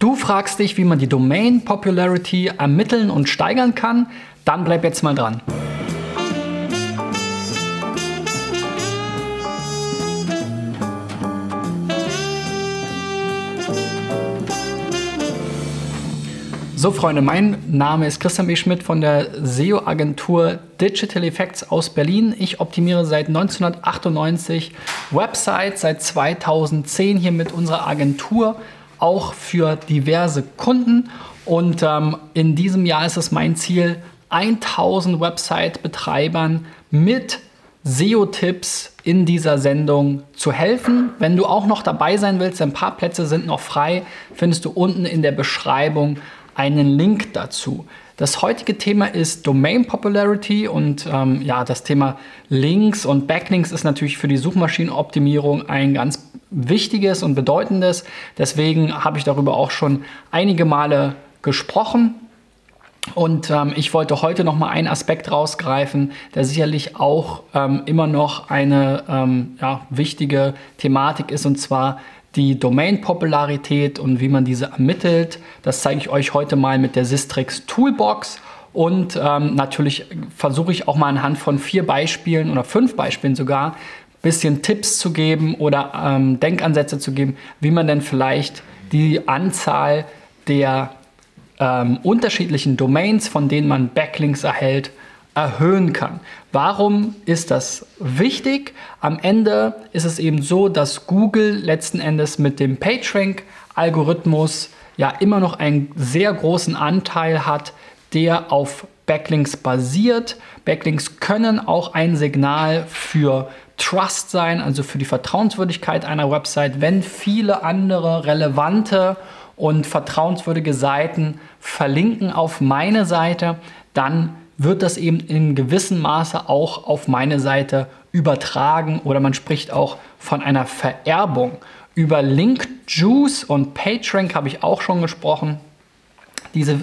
Du fragst dich, wie man die Domain Popularity ermitteln und steigern kann? Dann bleib jetzt mal dran. So Freunde, mein Name ist Christian B. Schmidt von der SEO-Agentur Digital Effects aus Berlin. Ich optimiere seit 1998 Websites, seit 2010 hier mit unserer Agentur, auch für diverse Kunden. Und in diesem Jahr ist es mein Ziel, 1000 Website-Betreibern mit SEO-Tipps in dieser Sendung zu helfen. Wenn du auch noch dabei sein willst, ein paar Plätze sind noch frei, findest du unten in der Beschreibung einen Link dazu. Das heutige Thema ist Domain Popularity und das Thema Links und Backlinks ist natürlich für die Suchmaschinenoptimierung ein ganz wichtiges und bedeutendes. Deswegen habe ich darüber auch schon einige Male gesprochen und ich wollte heute noch mal einen Aspekt rausgreifen, der sicherlich auch immer noch eine wichtige Thematik ist, und zwar die Domain-Popularität und wie man diese ermittelt. Das zeige ich euch heute mal mit der Sistrix-Toolbox. Und natürlich versuche ich auch mal anhand von 4 Beispielen oder 5 Beispielen sogar ein bisschen Tipps zu geben oder Denkansätze zu geben, wie man denn vielleicht die Anzahl der unterschiedlichen Domains, von denen man Backlinks erhält, erhöhen kann. Warum ist das wichtig? Am Ende ist es eben so, dass Google letzten Endes mit dem PageRank-Algorithmus ja immer noch einen sehr großen Anteil hat, der auf Backlinks basiert. Backlinks können auch ein Signal für Trust sein, also für die Vertrauenswürdigkeit einer Website, wenn viele andere relevante und vertrauenswürdige Seiten verlinken auf meine Seite, dann wird das eben in gewissem Maße auch auf meine Seite übertragen, oder man spricht auch von einer Vererbung. Über Link Juice und PageRank habe ich auch schon gesprochen. Diese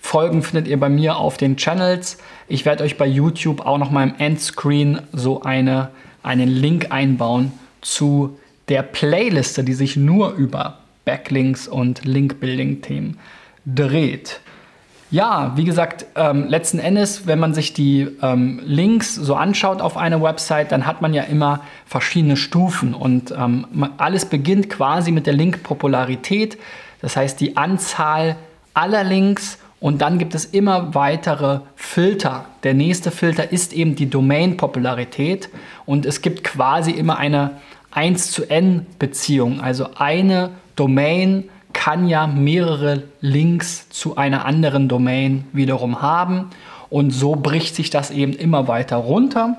Folgen findet ihr bei mir auf den Channels. Ich werde euch bei YouTube auch noch mal im Endscreen so einen Link einbauen zu der Playliste, die sich nur über Backlinks und Link-Building-Themen dreht. Ja, wie gesagt, letzten Endes, wenn man sich die Links so anschaut auf einer Website, dann hat man ja immer verschiedene Stufen und alles beginnt quasi mit der Link-Popularität, das heißt die Anzahl aller Links, und dann gibt es immer weitere Filter. Der nächste Filter ist eben die Domain-Popularität und es gibt quasi immer eine 1:n-Beziehung, also eine Domain kann ja mehrere Links zu einer anderen Domain wiederum haben und so bricht sich das eben immer weiter runter.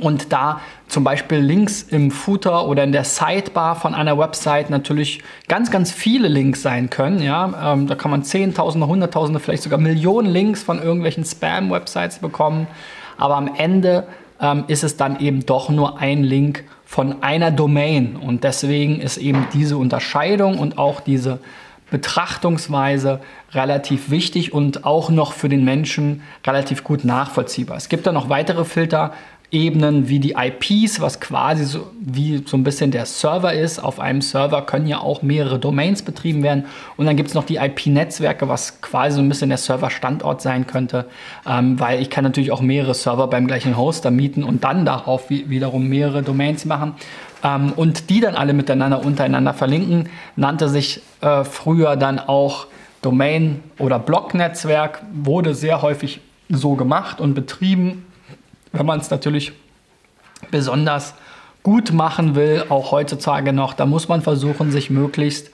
Und da zum Beispiel Links im Footer oder in der Sidebar von einer Website natürlich ganz, ganz viele Links sein können, ja, da kann man 10.000, 100.000, vielleicht sogar Millionen Links von irgendwelchen Spam-Websites bekommen, aber am Ende ist es dann eben doch nur ein Link von einer Domain. Und deswegen ist eben diese Unterscheidung und auch diese Betrachtungsweise relativ wichtig und auch noch für den Menschen relativ gut nachvollziehbar. Es gibt dann noch weitere Filterebenen wie die IPs, was quasi so wie so ein bisschen der Server ist. Auf einem Server können ja auch mehrere Domains betrieben werden. Und dann gibt es noch die IP-Netzwerke, was quasi so ein bisschen der Serverstandort sein könnte, weil ich kann natürlich auch mehrere Server beim gleichen Hoster mieten und dann darauf wiederum mehrere Domains machen und die dann alle miteinander untereinander verlinken. Nannte sich früher dann auch Domain- oder Blog-Netzwerk, wurde sehr häufig so gemacht und betrieben. Wenn man es natürlich besonders gut machen will, auch heutzutage noch, da muss man versuchen, sich möglichst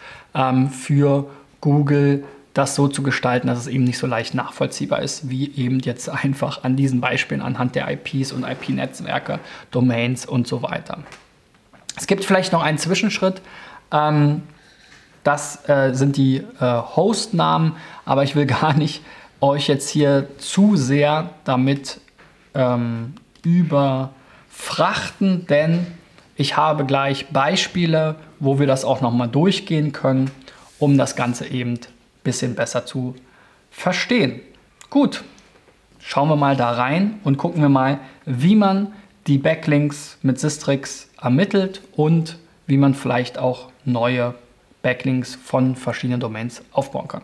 für Google das so zu gestalten, dass es eben nicht so leicht nachvollziehbar ist, wie eben jetzt einfach an diesen Beispielen anhand der IPs und IP-Netzwerke, Domains und so weiter. Es gibt vielleicht noch einen Zwischenschritt, das sind die Hostnamen, aber ich will gar nicht euch jetzt hier zu sehr damit überfrachten, denn ich habe gleich Beispiele, wo wir das auch nochmal durchgehen können, um das Ganze eben ein bisschen besser zu verstehen. Gut, schauen wir mal da rein und gucken wir mal, wie man die Backlinks mit Sistrix ermittelt und wie man vielleicht auch neue Backlinks von verschiedenen Domains aufbauen kann.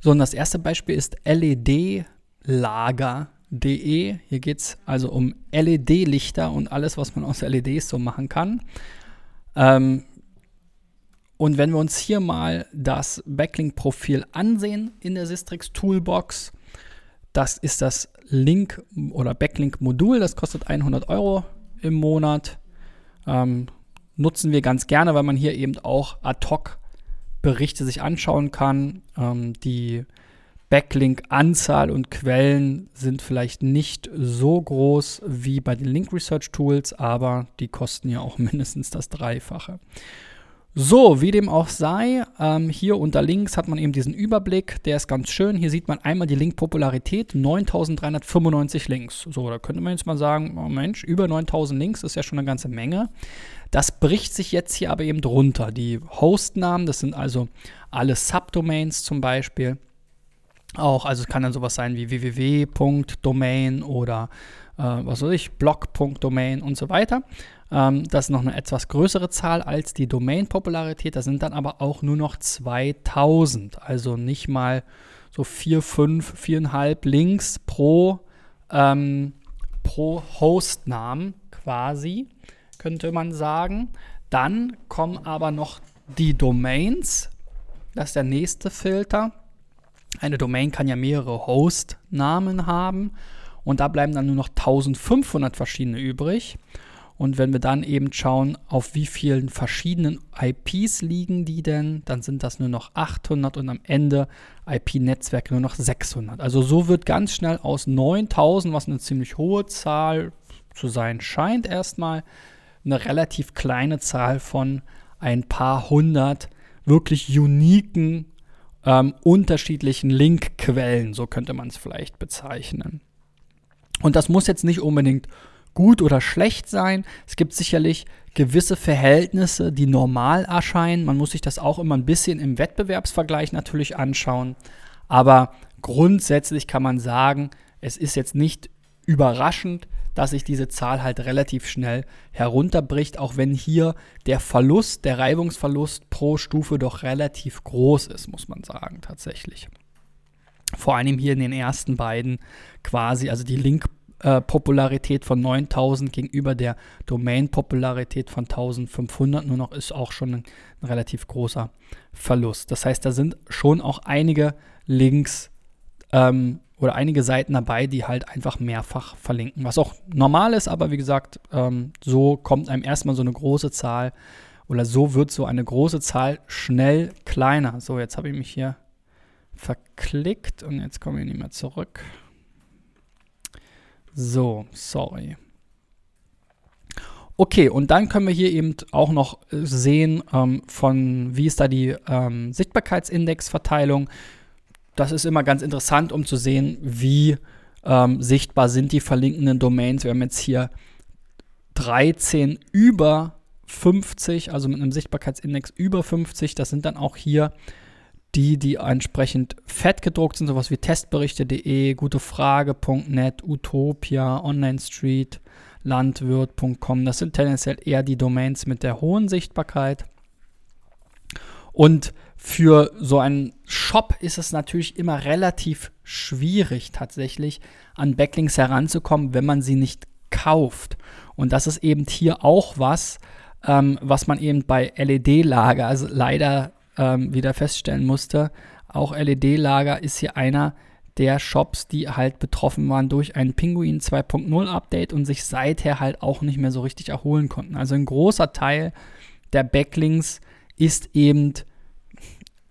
So, und das erste Beispiel ist LED-Lager.de. Hier geht es also um LED-Lichter und alles, was man aus LEDs so machen kann. Und wenn wir uns hier mal das Backlink-Profil ansehen in der Sistrix-Toolbox, das ist das Link- oder Backlink-Modul, das kostet 100 Euro im Monat. Nutzen wir ganz gerne, weil man hier eben auch ad hoc Berichte sich anschauen kann. Die Backlink-Anzahl und Quellen sind vielleicht nicht so groß wie bei den Link-Research-Tools, aber die kosten ja auch mindestens das Dreifache. So, wie dem auch sei, hier unter Links hat man eben diesen Überblick, der ist ganz schön. Hier sieht man einmal die Link-Popularität, 9.395 Links. So, da könnte man jetzt mal sagen, oh Mensch, über 9.000 Links ist ja schon eine ganze Menge. Das bricht sich jetzt hier aber eben runter. Die Hostnamen, das sind also alle Subdomains zum Beispiel. Auch, also es kann dann sowas sein wie www.domain oder was weiß ich, blog.domain und so weiter. Das ist noch eine etwas größere Zahl als die Domain-Popularität. Da sind dann aber auch nur noch 2000, also nicht mal so 4,5 Links pro Hostnamen quasi, könnte man sagen. Dann kommen aber noch die Domains. Das ist der nächste Filter. Eine Domain kann ja mehrere Hostnamen haben und da bleiben dann nur noch 1500 verschiedene übrig. Und wenn wir dann eben schauen, auf wie vielen verschiedenen IPs liegen die denn, dann sind das nur noch 800 und am Ende IP-Netzwerke nur noch 600. Also so wird ganz schnell aus 9000, was eine ziemlich hohe Zahl zu sein scheint, erstmal eine relativ kleine Zahl von ein paar hundert wirklich uniken unterschiedlichen Linkquellen, so könnte man es vielleicht bezeichnen. Und das muss jetzt nicht unbedingt gut oder schlecht sein. Es gibt sicherlich gewisse Verhältnisse, die normal erscheinen. Man muss sich das auch immer ein bisschen im Wettbewerbsvergleich natürlich anschauen. Aber grundsätzlich kann man sagen, es ist jetzt nicht überraschend, dass sich diese Zahl halt relativ schnell herunterbricht, auch wenn hier der Verlust, der Reibungsverlust pro Stufe doch relativ groß ist, muss man sagen, tatsächlich. Vor allem hier in den ersten beiden quasi, also die Link-Popularität von 9.000 gegenüber der Domain-Popularität von 1.500 nur noch, ist auch schon ein relativ großer Verlust. Das heißt, da sind schon auch einige Links oder einige Seiten dabei, die halt einfach mehrfach verlinken, was auch normal ist, aber wie gesagt, so kommt einem erstmal so eine große Zahl oder so wird so eine große Zahl schnell kleiner. So, jetzt habe ich mich hier verklickt und jetzt komme ich nicht mehr zurück. So, sorry. Okay, und dann können wir hier eben auch noch sehen, von wie ist da die Sichtbarkeitsindexverteilung. Das ist immer ganz interessant, um zu sehen, wie sichtbar sind die verlinkenden Domains. Wir haben jetzt hier 13 über 50, also mit einem Sichtbarkeitsindex über 50. Das sind dann auch hier die entsprechend fett gedruckt sind, sowas wie testberichte.de, gutefrage.net, Utopia, Online-Street, landwirt.com. Das sind tendenziell eher die Domains mit der hohen Sichtbarkeit. Und für so einen Shop ist es natürlich immer relativ schwierig, tatsächlich an Backlinks heranzukommen, wenn man sie nicht kauft. Und das ist eben hier auch was, was man eben bei LED-Lager, also leider wieder feststellen musste. Auch LED-Lager ist hier einer der Shops, die halt betroffen waren durch ein Pinguin 2.0 Update und sich seither halt auch nicht mehr so richtig erholen konnten. Also ein großer Teil der Backlinks ist eben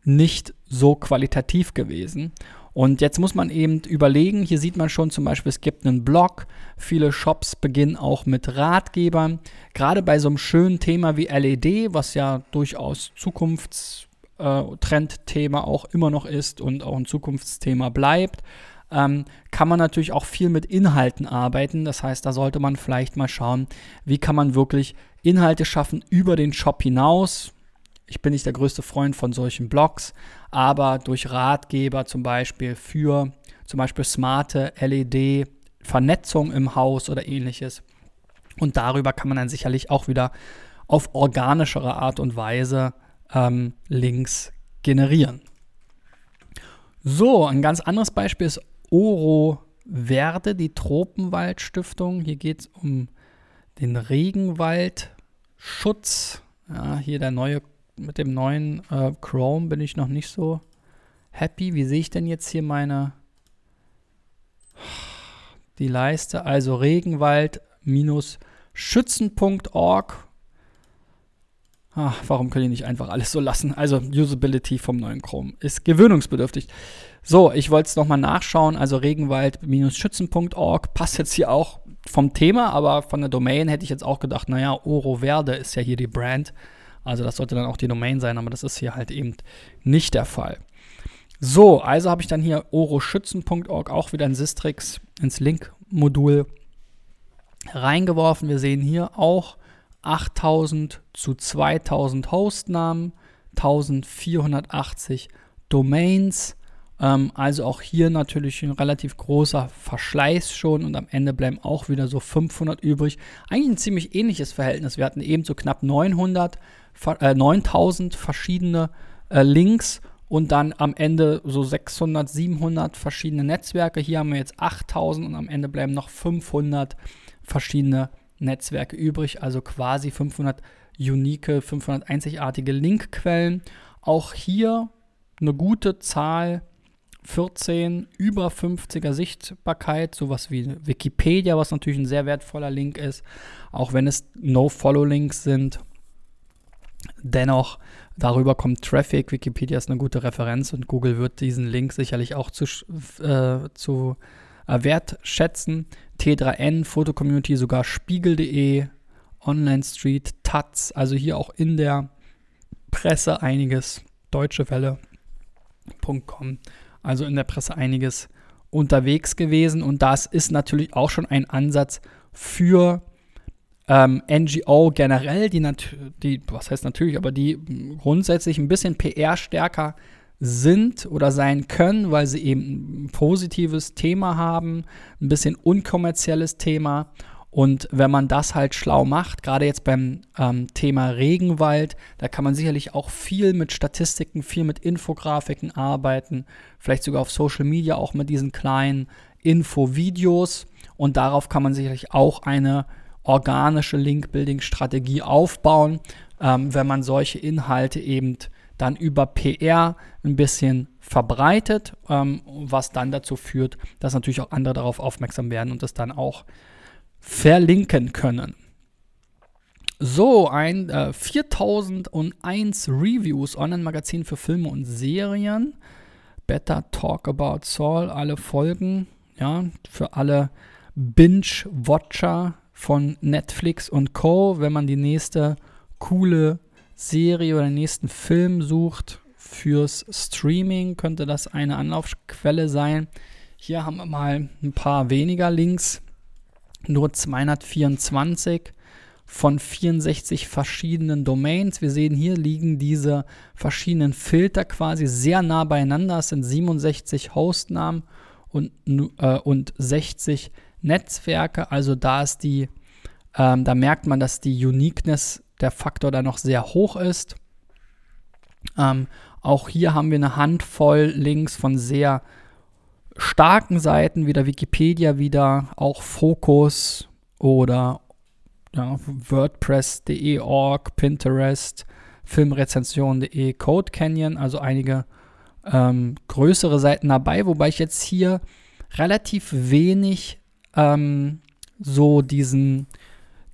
nicht so qualitativ gewesen. Und jetzt muss man eben überlegen, hier sieht man schon zum Beispiel, es gibt einen Blog, viele Shops beginnen auch mit Ratgebern. Gerade bei so einem schönen Thema wie LED, was ja durchaus Zukunftstrendthema auch immer noch ist und auch ein Zukunftsthema bleibt, kann man natürlich auch viel mit Inhalten arbeiten. Das heißt, da sollte man vielleicht mal schauen, wie kann man wirklich Inhalte schaffen über den Shop hinaus. Ich bin nicht der größte Freund von solchen Blogs, aber durch Ratgeber zum Beispiel für zum Beispiel smarte LED-Vernetzung im Haus oder ähnliches. Und darüber kann man dann sicherlich auch wieder auf organischere Art und Weise Links generieren. So, ein ganz anderes Beispiel ist Oro Verde, die Tropenwaldstiftung. Hier geht es um den Regenwaldschutz. Ja, hier mit dem neuen Chrome bin ich noch nicht so happy. Wie sehe ich denn jetzt hier die Leiste? Also regenwald-schützen.org. Ach, warum können die nicht einfach alles so lassen? Also Usability vom neuen Chrome ist gewöhnungsbedürftig. So, ich wollte es nochmal nachschauen. Also regenwald-schützen.org passt jetzt hier auch vom Thema, aber von der Domain hätte ich jetzt auch gedacht, naja, Oro Verde ist ja hier die Brand. Also das sollte dann auch die Domain sein, aber das ist hier halt eben nicht der Fall. So, also habe ich dann hier oroschützen.org auch wieder in Sistrix ins Link-Modul reingeworfen. Wir sehen hier auch 8000 zu 2000 Hostnamen, 1480 Domains, also auch hier natürlich ein relativ großer Verschleiß schon, und am Ende bleiben auch wieder so 500 übrig. Eigentlich ein ziemlich ähnliches Verhältnis. Wir hatten eben so knapp 9000 verschiedene Links und dann am Ende so 600, 700 verschiedene Netzwerke. Hier haben wir jetzt 8000 und am Ende bleiben noch 500 verschiedene Netzwerke übrig, also quasi 500 einzigartige Linkquellen. Auch hier eine gute Zahl, 14, über 50er Sichtbarkeit, sowas wie Wikipedia, was natürlich ein sehr wertvoller Link ist, auch wenn es No-Follow-Links sind. Dennoch, darüber kommt Traffic. Wikipedia ist eine gute Referenz und Google wird diesen Link sicherlich auch zu wertschätzen. T3n, Fotocommunity, sogar Spiegel.de, Online Street, Taz, also hier auch in der Presse einiges, deutschewelle.com, also in der Presse einiges unterwegs gewesen, und das ist natürlich auch schon ein Ansatz für NGO generell, die grundsätzlich ein bisschen PR stärker sind oder sein können, weil sie eben ein positives Thema haben, ein bisschen unkommerzielles Thema, und wenn man das halt schlau macht, gerade jetzt beim Thema Regenwald, da kann man sicherlich auch viel mit Statistiken, viel mit Infografiken arbeiten, vielleicht sogar auf Social Media auch mit diesen kleinen Infovideos, und darauf kann man sicherlich auch eine organische Link-Building-Strategie aufbauen, wenn man solche Inhalte eben dann über PR ein bisschen verbreitet, was dann dazu führt, dass natürlich auch andere darauf aufmerksam werden und das dann auch verlinken können. So, 4001 Reviews, Online-Magazin für Filme und Serien. Better Talk About Saul, alle Folgen, ja, für alle Binge-Watcher von Netflix und Co., wenn man die nächste coole Serie oder den nächsten Film sucht fürs Streaming, könnte das eine Anlaufquelle sein. Hier haben wir mal ein paar weniger Links, nur 224 von 64 verschiedenen Domains. Wir sehen, hier liegen diese verschiedenen Filter quasi sehr nah beieinander. Es sind 67 Hostnamen und 60 Netzwerke, also da ist da merkt man, dass die Uniqueness, der Faktor, da noch sehr hoch ist. Auch hier haben wir eine Handvoll Links von sehr starken Seiten, wieder Wikipedia, wieder auch Focus oder ja, WordPress.de, .org, Pinterest, Filmrezension.de, Code Canyon, also einige größere Seiten dabei, wobei ich jetzt hier relativ wenig so dieses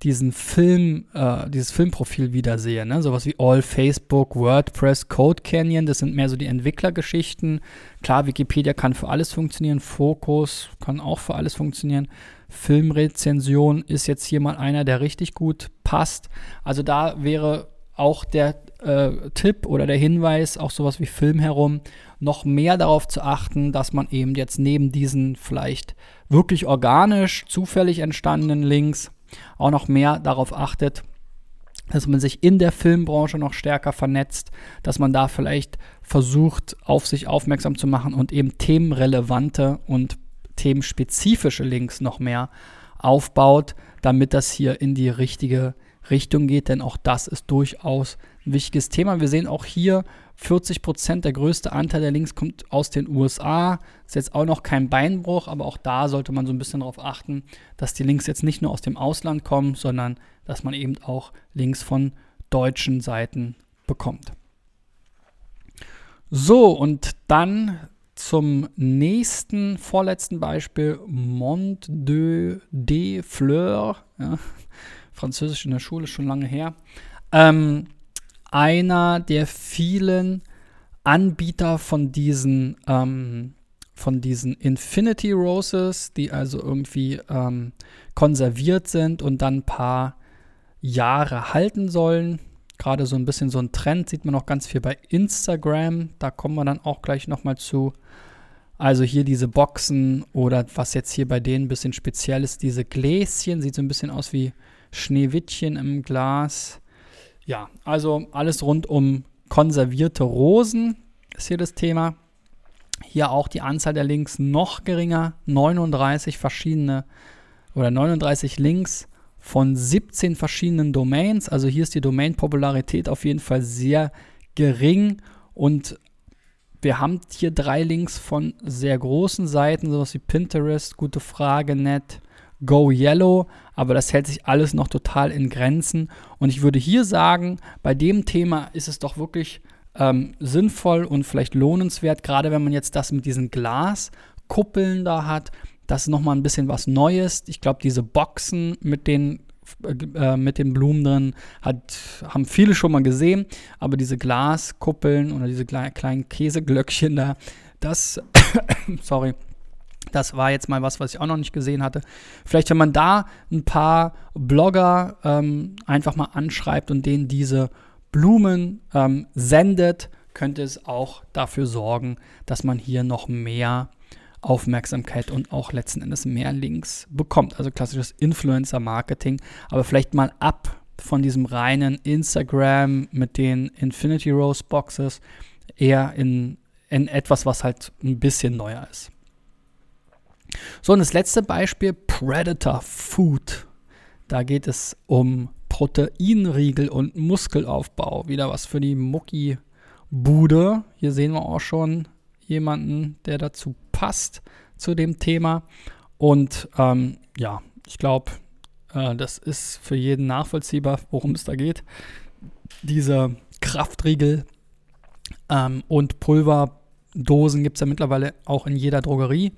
Filmprofil wiedersehe, ne? Sowas wie All, Facebook, WordPress, Code Canyon, das sind mehr so die Entwicklergeschichten. Klar, Wikipedia kann für alles funktionieren, Focus kann auch für alles funktionieren. Filmrezension ist jetzt hier mal einer, der richtig gut passt. Also da wäre auch der Tipp oder der Hinweis, auch sowas wie Film herum, noch mehr darauf zu achten, dass man eben jetzt neben diesen vielleicht wirklich organisch, zufällig entstandenen Links auch noch mehr darauf achtet, dass man sich in der Filmbranche noch stärker vernetzt, dass man da vielleicht versucht, auf sich aufmerksam zu machen und eben themenrelevante und themenspezifische Links noch mehr aufbaut, damit das hier in die richtige Richtung geht, denn auch das ist durchaus ein wichtiges Thema. Wir sehen auch hier 40%, der größte Anteil der Links kommt aus den USA. Ist jetzt auch noch kein Beinbruch, aber auch da sollte man so ein bisschen darauf achten, dass die Links jetzt nicht nur aus dem Ausland kommen, sondern dass man eben auch Links von deutschen Seiten bekommt. So, und dann zum nächsten, vorletzten Beispiel, Mont de Fleur, ja, Französisch in der Schule, schon lange her, einer der vielen Anbieter von diesen Infinity Roses, die also irgendwie konserviert sind und dann ein paar Jahre halten sollen. Gerade so ein bisschen so ein Trend, sieht man auch ganz viel bei Instagram, da kommen wir dann auch gleich nochmal zu. Also hier diese Boxen oder was jetzt hier bei denen ein bisschen speziell ist, diese Gläschen, sieht so ein bisschen aus wie Schneewittchen im Glas. Ja, also alles rund um konservierte Rosen ist hier das Thema. Hier auch die Anzahl der Links noch geringer, 39 verschiedene oder 39 Links von 17 verschiedenen Domains, also hier ist die Domain-Popularität auf jeden Fall sehr gering und wir haben hier 3 Links von sehr großen Seiten, sowas wie Pinterest, Gute Frage, Net, Go Yellow, aber das hält sich alles noch total in Grenzen und ich würde hier sagen, bei dem Thema ist es doch wirklich sinnvoll und vielleicht lohnenswert, gerade wenn man jetzt das mit diesen Glaskuppeln da hat. Das ist nochmal ein bisschen was Neues. Ich glaube, diese Boxen mit den Blumen drin haben viele schon mal gesehen. Aber diese Glaskuppeln oder diese kleinen Käseglöckchen da, das war jetzt mal was ich auch noch nicht gesehen hatte. Vielleicht, wenn man da ein paar Blogger einfach mal anschreibt und denen diese Blumen sendet, könnte es auch dafür sorgen, dass man hier noch mehr Aufmerksamkeit und auch letzten Endes mehr Links bekommt. Also klassisches Influencer-Marketing, aber vielleicht mal ab von diesem reinen Instagram mit den Infinity Rose Boxes eher in etwas, was halt ein bisschen neuer ist. So, und das letzte Beispiel, Predator Food. Da geht es um Proteinriegel und Muskelaufbau. Wieder was für die Muckibude. Hier sehen wir auch schon jemanden, der dazu passt zu dem Thema und ja, ich glaube, das ist für jeden nachvollziehbar, worum es da geht. Diese Kraftriegel und Pulverdosen gibt es ja mittlerweile auch in jeder Drogerie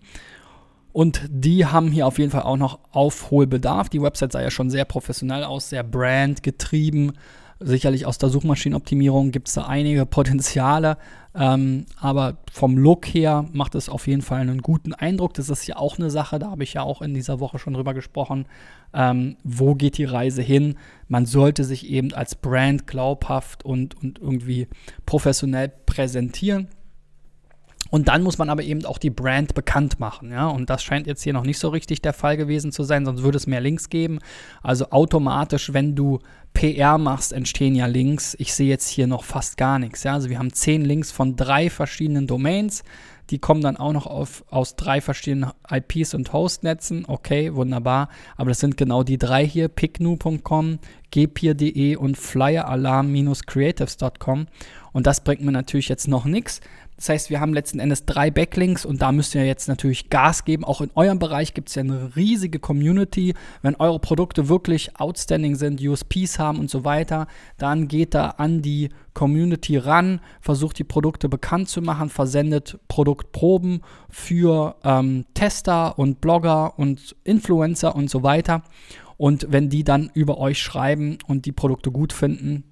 und die haben hier auf jeden Fall auch noch Aufholbedarf. Die Website sah ja schon sehr professionell aus, sehr brandgetrieben. Sicherlich aus der Suchmaschinenoptimierung gibt es da einige Potenziale, aber vom Look her macht es auf jeden Fall einen guten Eindruck. Das ist ja auch eine Sache, da habe ich ja auch in dieser Woche schon drüber gesprochen, wo geht die Reise hin? Man sollte sich eben als Brand glaubhaft und irgendwie professionell präsentieren. Und dann muss man aber eben auch die Brand bekannt machen, ja, und das scheint jetzt hier noch nicht so richtig der Fall gewesen zu sein, sonst würde es mehr Links geben. Also automatisch, wenn du PR machst, entstehen ja Links. Ich sehe jetzt hier noch fast gar nichts, ja, also wir haben 10 Links von 3 verschiedenen Domains, die kommen dann auch noch aus 3 verschiedenen IPs und Hostnetzen, okay, wunderbar, aber das sind genau die 3 hier, picknu.com, Gpir.de und flyeralarm-creatives.com und das bringt mir natürlich jetzt noch nichts. Das heißt, wir haben letzten Endes 3 Backlinks und da müsst ihr jetzt natürlich Gas geben. Auch in eurem Bereich gibt es ja eine riesige Community. Wenn eure Produkte wirklich outstanding sind, USPs haben und so weiter, dann geht da an die Community ran, versucht die Produkte bekannt zu machen, versendet Produktproben für Tester und Blogger und Influencer und so weiter. Und wenn die dann über euch schreiben und die Produkte gut finden,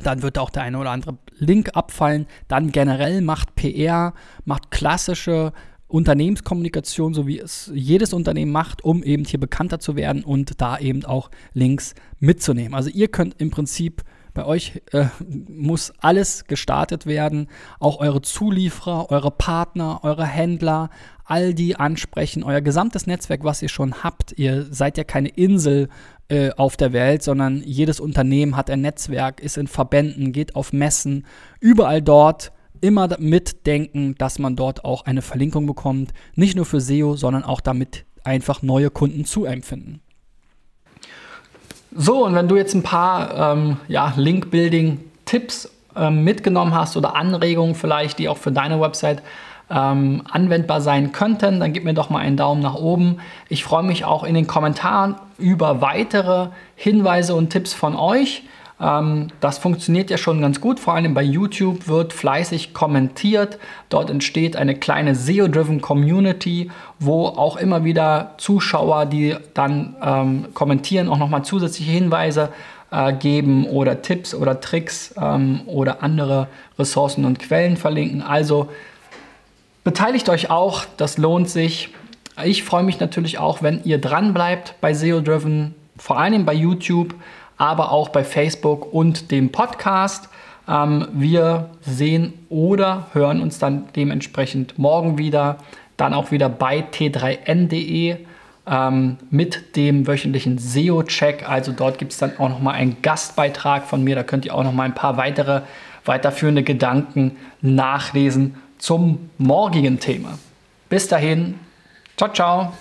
dann wird auch der eine oder andere Link abfallen. Dann generell macht PR, macht klassische Unternehmenskommunikation, so wie es jedes Unternehmen macht, um eben hier bekannter zu werden und da eben auch Links mitzunehmen. Also ihr könnt im Prinzip, bei euch muss alles gestartet werden, auch eure Zulieferer, eure Partner, eure Händler, all die ansprechen, euer gesamtes Netzwerk, was ihr schon habt. Ihr seid ja keine Insel auf der Welt, sondern jedes Unternehmen hat ein Netzwerk, ist in Verbänden, geht auf Messen, überall dort immer mitdenken, dass man dort auch eine Verlinkung bekommt, nicht nur für SEO, sondern auch damit einfach neue Kunden zu einem finden. So, und wenn du jetzt ein paar Link-Building Tipps mitgenommen hast oder Anregungen vielleicht, die auch für deine Website anwendbar sein könnten, dann gib mir doch mal einen Daumen nach oben. Ich freue mich auch in den Kommentaren über weitere Hinweise und Tipps von euch. Das funktioniert ja schon ganz gut, vor allem bei YouTube wird fleißig kommentiert. Dort entsteht eine kleine SEO-Driven Community, wo auch immer wieder Zuschauer, die dann kommentieren, auch nochmal zusätzliche Hinweise geben oder Tipps oder Tricks oder andere Ressourcen und Quellen verlinken. Also beteiligt euch auch, das lohnt sich. Ich freue mich natürlich auch, wenn ihr dran bleibt bei SEO-Driven, vor allem bei YouTube, aber auch bei Facebook und dem Podcast. Wir sehen oder hören uns dann dementsprechend morgen wieder, dann auch wieder bei t3n.de mit dem wöchentlichen SEO-Check. Also dort gibt es dann auch nochmal einen Gastbeitrag von mir, da könnt ihr auch nochmal ein paar weiterführende Gedanken nachlesen zum morgigen Thema. Bis dahin, ciao, ciao.